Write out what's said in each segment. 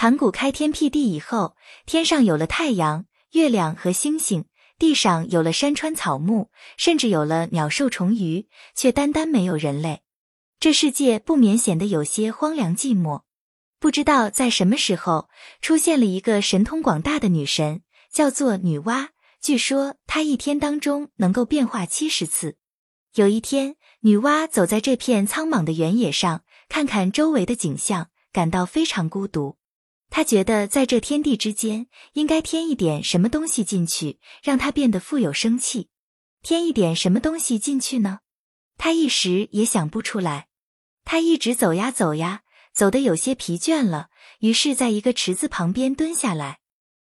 盘古开天辟地以后，天上有了太阳、月亮和星星，地上有了山川草木，甚至有了鸟兽虫鱼，却单单没有人类。这世界不免显得有些荒凉寂寞。不知道在什么时候，出现了一个神通广大的女神，叫做女娲。据说她一天当中能够变化70次。有一天，女娲走在这片苍茫的原野上，看看周围的景象，感到非常孤独。她觉得在这天地之间，应该添一点什么东西进去，让它变得富有生气。添一点什么东西进去呢？她一时也想不出来。她一直走呀走呀，走得有些疲倦了，于是在一个池子旁边蹲下来。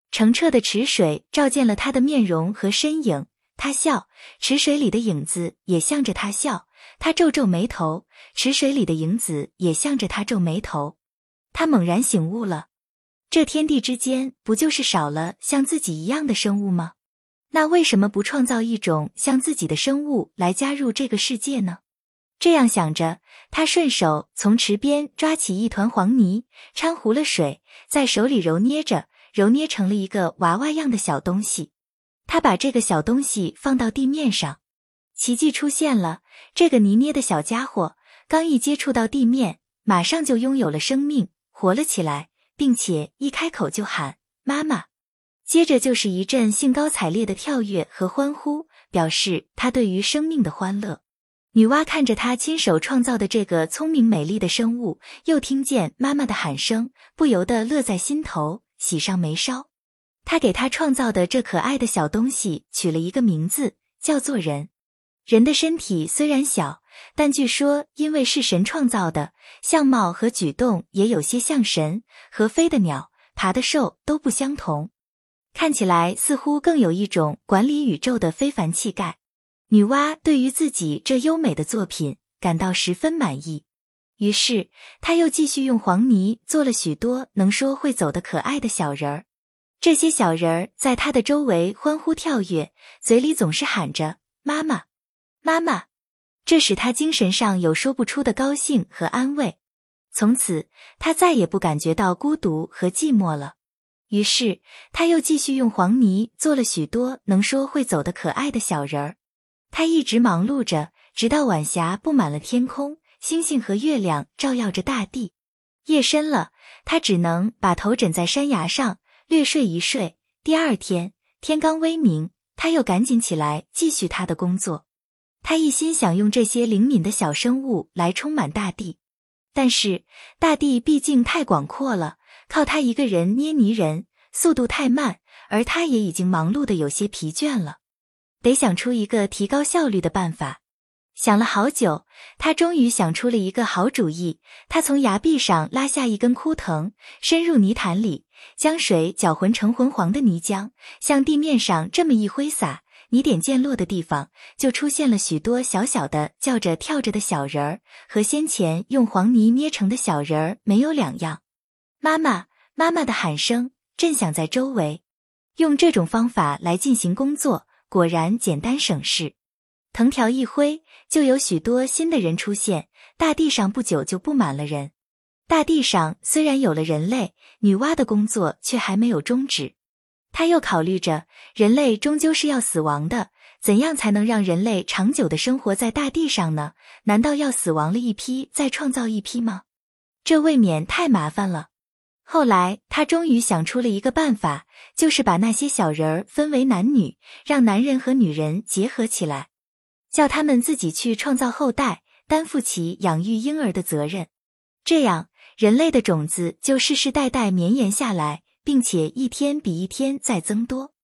澄澈的池水照见了他的面容和身影，他笑，池水里的影子也向着他笑，他皱皱眉头，池水里的影子也向着他皱眉头。他猛然醒悟了，这天地之间不就是少了像自己一样的生物吗？那为什么不创造一种像自己的生物来加入这个世界呢？这样想着，他顺手从池边抓起一团黄泥，掺糊了水，在手里揉捏着，揉捏成了一个娃娃样的小东西。他把这个小东西放到地面上，奇迹出现了，这个泥捏的小家伙刚一接触到地面，马上就拥有了生命，活了起来，并且一开口就喊妈妈。接着就是一阵兴高采烈的跳跃和欢呼，表示他对于生命的欢乐。女娲看着她亲手创造的这个聪明美丽的生物，又听见妈妈的喊声，不由得乐在心头，喜上眉梢。她给她创造的这可爱的小东西取了一个名字，叫做人。人的身体虽然小，但据说因为是神创造的，相貌和举动也有些像神，和飞的鸟、爬的兽都不相同。看起来似乎更有一种管理宇宙的非凡气概。女娲对于自己这优美的作品感到十分满意，于是她又继续用黄泥做了许多能说会走的可爱的小人儿。这些小人儿在她的周围欢呼跳跃，嘴里总是喊着妈妈妈妈，这使她精神上有说不出的高兴和安慰。从此她再也不感觉到孤独和寂寞了。于是她又继续用黄泥做了许多能说会走的可爱的小人儿。他一直忙碌着，直到晚霞布满了天空，星星和月亮照耀着大地。夜深了，他只能把头枕在山崖上，略睡一睡。第二天，天刚微明，他又赶紧起来继续他的工作。他一心想用这些灵敏的小生物来充满大地。但是，大地毕竟太广阔了，靠他一个人捏泥人，速度太慢，而他也已经忙碌得有些疲倦了。得想出一个提高效率的办法。想了好久，他终于想出了一个好主意。他从崖壁上拉下一根枯藤，深入泥潭里，将水搅浑成浑黄的泥浆，向地面上这么一挥洒，泥点溅落的地方就出现了许多小小的叫着跳着的小人儿，和先前用黄泥捏成的小人儿没有两样。妈妈妈妈的喊声震响在周围。用这种方法来进行工作，果然简单省事，藤条一挥，就有许多新的人出现，大地上不久就布满了人。大地上虽然有了人类，女娲的工作却还没有终止。她又考虑着，人类终究是要死亡的，怎样才能让人类长久地生活在大地上呢？难道要死亡了一批再创造一批吗？这未免太麻烦了。后来他终于想出了一个办法，就是把那些小人儿分为男女，让男人和女人结合起来，叫他们自己去创造后代，担负起养育婴儿的责任。这样人类的种子就世世代代绵延下来，并且一天比一天再增多。